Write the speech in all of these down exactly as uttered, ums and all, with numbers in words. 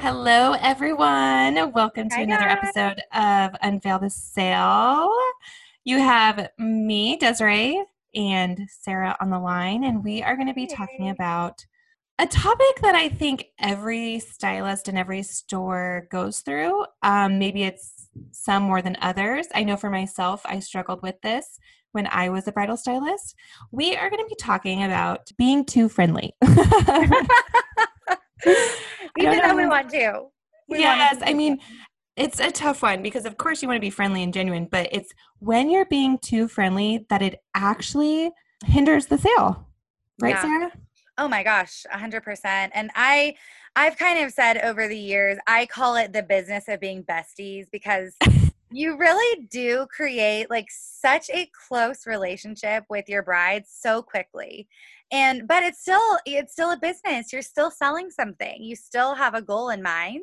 Hello, everyone. Welcome to Hi another guys. episode of Unveil the Sale. You have me, Desiree, and Sarah on the line, and we are going to be talking about a topic that I think every stylist and every store goes through. Um, maybe it's some more than others. I know for myself, I struggled with this when I was a bridal stylist. We are going to be talking about being too friendly. Even though we want to. We yes, want to I mean, it's a tough one because, of course, you want to be friendly and genuine, but it's when you're being too friendly that it actually hinders the sale. Right, yeah. Sarah? Oh, my gosh, one hundred percent. And I, I've kind of said over the years, I call it the business of being besties because you really do create, like, such a close relationship with your bride so quickly. And, but it's still, it's still a business. You're still selling something. You still have a goal in mind.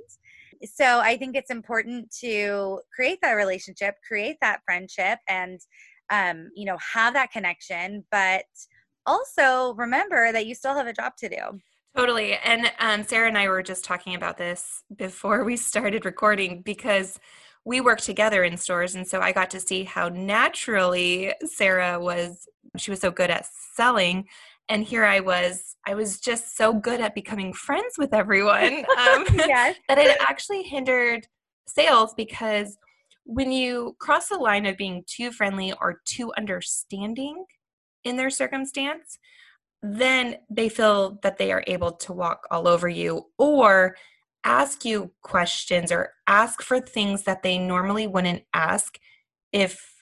So I think it's important to create that relationship, create that friendship and, um, you know, have that connection, but also remember that you still have a job to do. Totally. And, um, Sarah and I were just talking about this before we started recording because we work together in stores. And so I got to see how naturally Sarah was, she was so good at selling. And here I was, I was just so good at becoming friends with everyone um, yes. that it actually hindered sales because when you cross the line of being too friendly or too understanding in their circumstance, then they feel that they are able to walk all over you or ask you questions or ask for things that they normally wouldn't ask if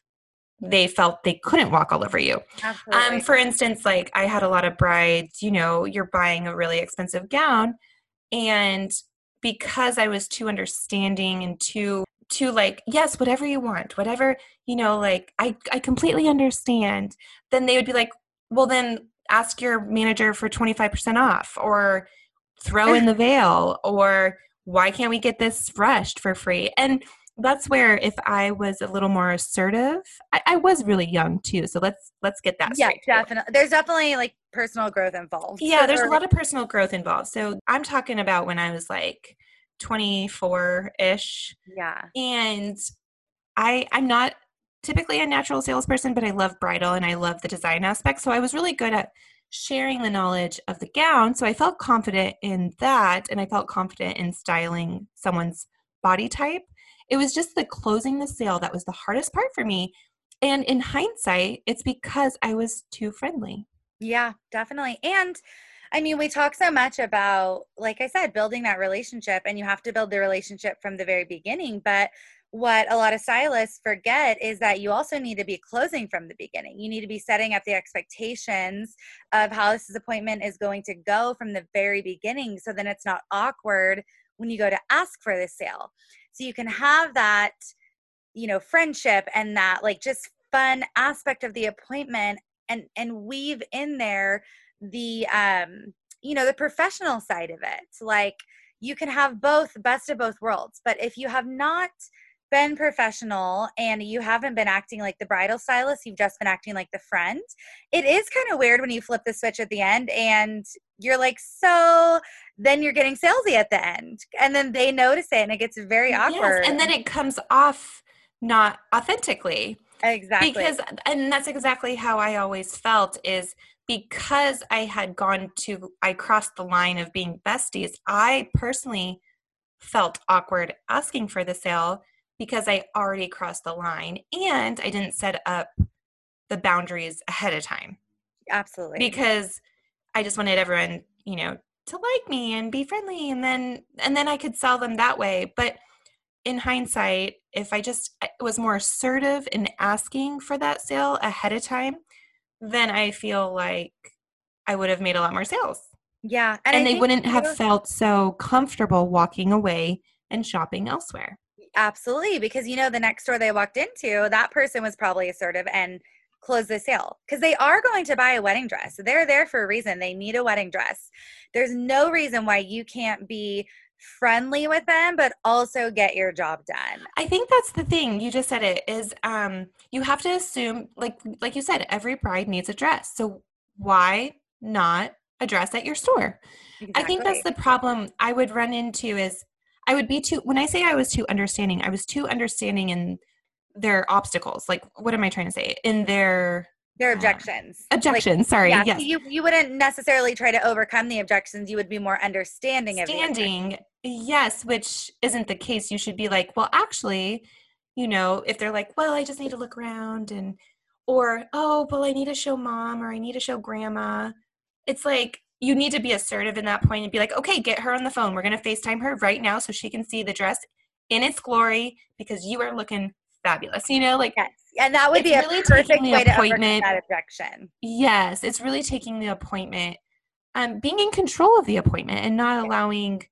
they felt they couldn't walk all over you. Um, for instance, like I had a lot of brides, you know, you're buying a really expensive gown. And because I was too understanding and too, too like, yes, whatever you want, whatever, you know, like I, I completely understand. Then they would be like, well, then ask your manager for twenty-five percent off or throw in the veil or why can't we get this brushed for free? And that's where if I was a little more assertive, I, I was really young too. So let's let's get that straight. Yeah, definitely. There's definitely like personal growth involved. Yeah, there's a lot of personal growth involved. So I'm talking about when I was like twenty-four-ish. Yeah. And I I'm not typically a natural salesperson, but I love bridal and I love the design aspect. So I was really good at sharing the knowledge of the gown. So I felt confident in that and I felt confident in styling someone's body type. It was just the closing the sale that was the hardest part for me. And in hindsight, it's because I was too friendly. Yeah, definitely. And I mean, we talk so much about, like I said, building that relationship and you have to build the relationship from the very beginning. But what a lot of stylists forget is that you also need to be closing from the beginning. You need to be setting up the expectations of how this appointment is going to go from the very beginning. So then it's not awkward when you go to ask for the sale. So you can have that, you know, friendship and that like just fun aspect of the appointment and, and weave in there the, um, you know, the professional side of it. Like you can have both best of both worlds, but if you have not been professional and you haven't been acting like the bridal stylist, you've just been acting like the friend. It is kind of weird when you flip the switch at the end and you're like, so then you're getting salesy at the end. And then they notice it and it gets very awkward. Yes, and then it comes off not authentically. Exactly. Because, and that's exactly how I always felt is because I had gone to, I crossed the line of being besties. I personally felt awkward asking for the sale because I already crossed the line and I didn't set up the boundaries ahead of time. Absolutely. Because I just wanted everyone, you know, to like me and be friendly and then, and then I could sell them that way. But in hindsight, if I just was more assertive in asking for that sale ahead of time, then I feel like I would have made a lot more sales. Yeah. And, and they wouldn't have felt so comfortable walking away and shopping elsewhere. Absolutely. Because, you know, the next store they walked into, that person was probably assertive and closed the sale because they are going to buy a wedding dress. They're there for a reason. They need a wedding dress. There's no reason why you can't be friendly with them, but also get your job done. I think that's the thing. You just said it is um, you have to assume, like like you said, every bride needs a dress. So why not a dress at your store? Exactly. I think that's the problem I would run into is I would be too, when I say I was too understanding, I was too understanding in their obstacles. Like, what am I trying to say? In their... Their objections. Uh, objections, like, sorry. Yeah, yes. So you, you wouldn't necessarily try to overcome the objections. You would be more understanding of the Understanding, yes, which isn't the case. You should be like, well, actually, you know, if they're like, well, I just need to look around and, or, oh, well, I need to show mom or I need to show grandma. It's like, you need to be assertive in that point and be like, okay, get her on the phone. We're going to FaceTime her right now so she can see the dress in its glory because you are looking fabulous, you know, like yes. And that would be a really perfect way to overcome that objection. Yes, it's really taking the appointment, um, being in control of the appointment and not yeah. allowing,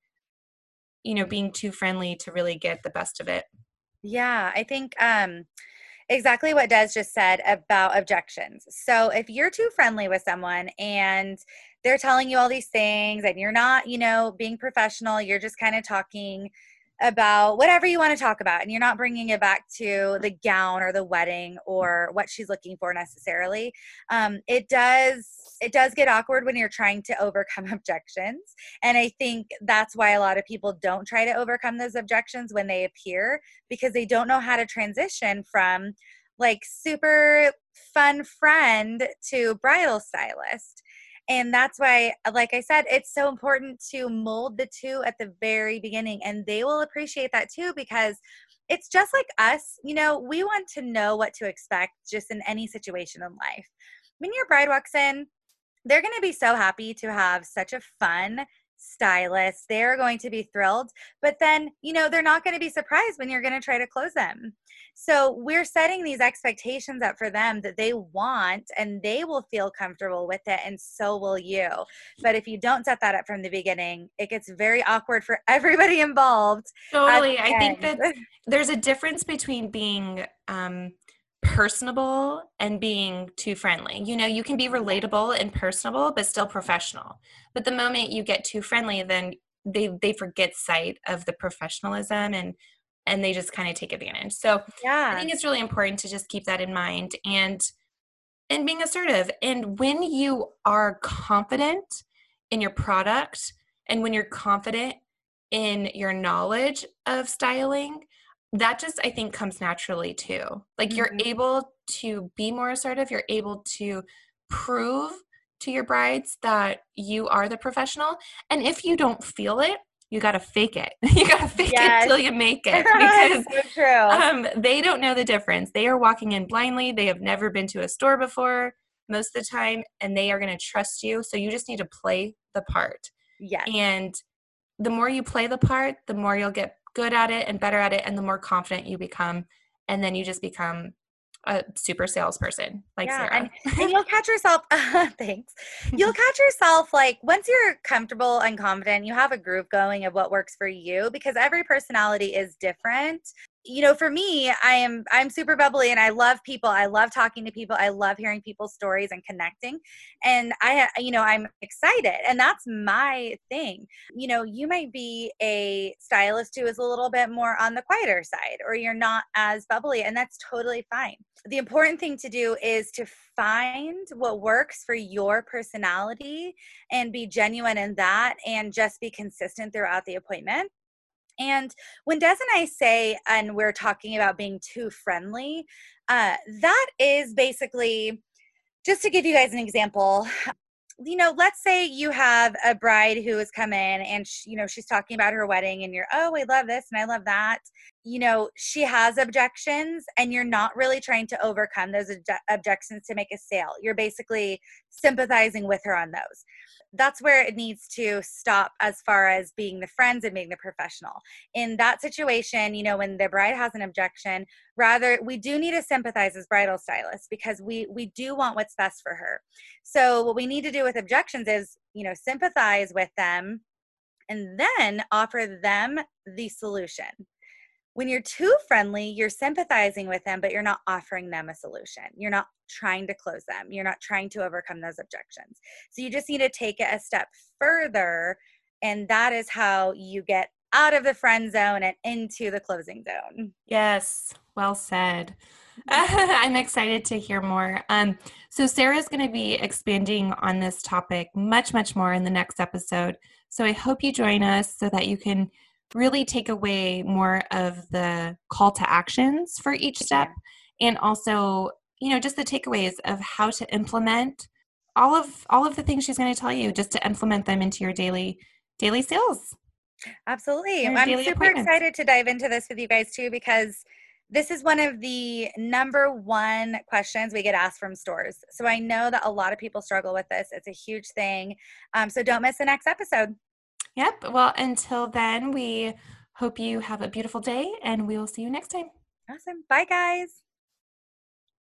you know, being too friendly to really get the best of it. Yeah, I think um, exactly what Des just said about objections. So if you're too friendly with someone and they're telling you all these things and you're not, you know, being professional, you're just kind of talking about whatever you want to talk about and you're not bringing it back to the gown or the wedding or what she's looking for necessarily. Um, it does, it does get awkward when you're trying to overcome objections. And I think that's why a lot of people don't try to overcome those objections when they appear, because they don't know how to transition from like super fun friend to bridal stylist. And that's why, like I said, it's so important to mold the two at the very beginning. And they will appreciate that too, because it's just like us, you know, we want to know what to expect just in any situation in life. When your bride walks in, they're going to be so happy to have such a fun stylist. They're going to be thrilled, but then, you know, they're not going to be surprised when you're going to try to close them. So we're setting these expectations up for them that they want, and they will feel comfortable with it. And so will you. But if you don't set that up from the beginning, it gets very awkward for everybody involved. Totally. I think that there's a difference between being, um, personable and being too friendly. You know, you can be relatable and personable, but still professional. But the moment you get too friendly, then they, they forget sight of the professionalism and, and they just kind of take advantage. So yeah. I think it's really important to just keep that in mind and, and being assertive. And when you are confident in your product and when you're confident in your knowledge of styling, that just, I think, comes naturally too. Like mm-hmm. you're able to be more assertive. You're able to prove to your brides that you are the professional. And if you don't feel it, you got to fake it. You got to fake yes. it till you make it. Because so true. Um, they don't know the difference. They are walking in blindly. They have never been to a store before most of the time, and they are going to trust you. So you just need to play the part. Yes. And the more you play the part, the more you'll get good at it and better at it, and the more confident you become, and then you just become a super salesperson, like yeah, Sarah. And, and you'll catch yourself, uh, thanks, you'll catch yourself, like, once you're comfortable and confident, you have a groove going of what works for you, because every personality is different. You know, for me, I am, I'm super bubbly and I love people. I love talking to people. I love hearing people's stories and connecting. And I, you know, I'm excited, and that's my thing. You know, you might be a stylist who is a little bit more on the quieter side, or you're not as bubbly, and that's totally fine. The important thing to do is to find what works for your personality and be genuine in that, and just be consistent throughout the appointment. And when Des and I say, and we're talking about being too friendly, uh, that is basically, just to give you guys an example, you know, let's say you have a bride who has come in and, she, you know, she's talking about her wedding and you're, oh, I love this and I love that. You know, she has objections and you're not really trying to overcome those obje- objections to make a sale. You're basically sympathizing with her on those. That's where it needs to stop as far as being the friends and being the professional. In that situation, you know, when the bride has an objection, rather, we do need to sympathize as bridal stylists, because we we do want what's best for her. So what we need to do with objections is, you know, sympathize with them and then offer them the solution. When you're too friendly, you're sympathizing with them, but you're not offering them a solution. You're not trying to close them. You're not trying to overcome those objections. So you just need to take it a step further, and that is how you get out of the friend zone and into the closing zone. Yes, well said. I'm excited to hear more. Um, so Sarah's going to be expanding on this topic much, much more in the next episode. So I hope you join us so that you can really take away more of the call to actions for each step, and also, you know, just the takeaways of how to implement all of all of the things she's going to tell you, just to implement them into your daily daily sales. Absolutely. I'm super excited to dive into this with you guys too, because this is one of the number one questions we get asked from stores. So I know that a lot of people struggle with this. It's a huge thing. Um, so don't miss the next episode. Yep. Well, until then, we hope you have a beautiful day, and we will see you next time. Awesome. Bye, guys.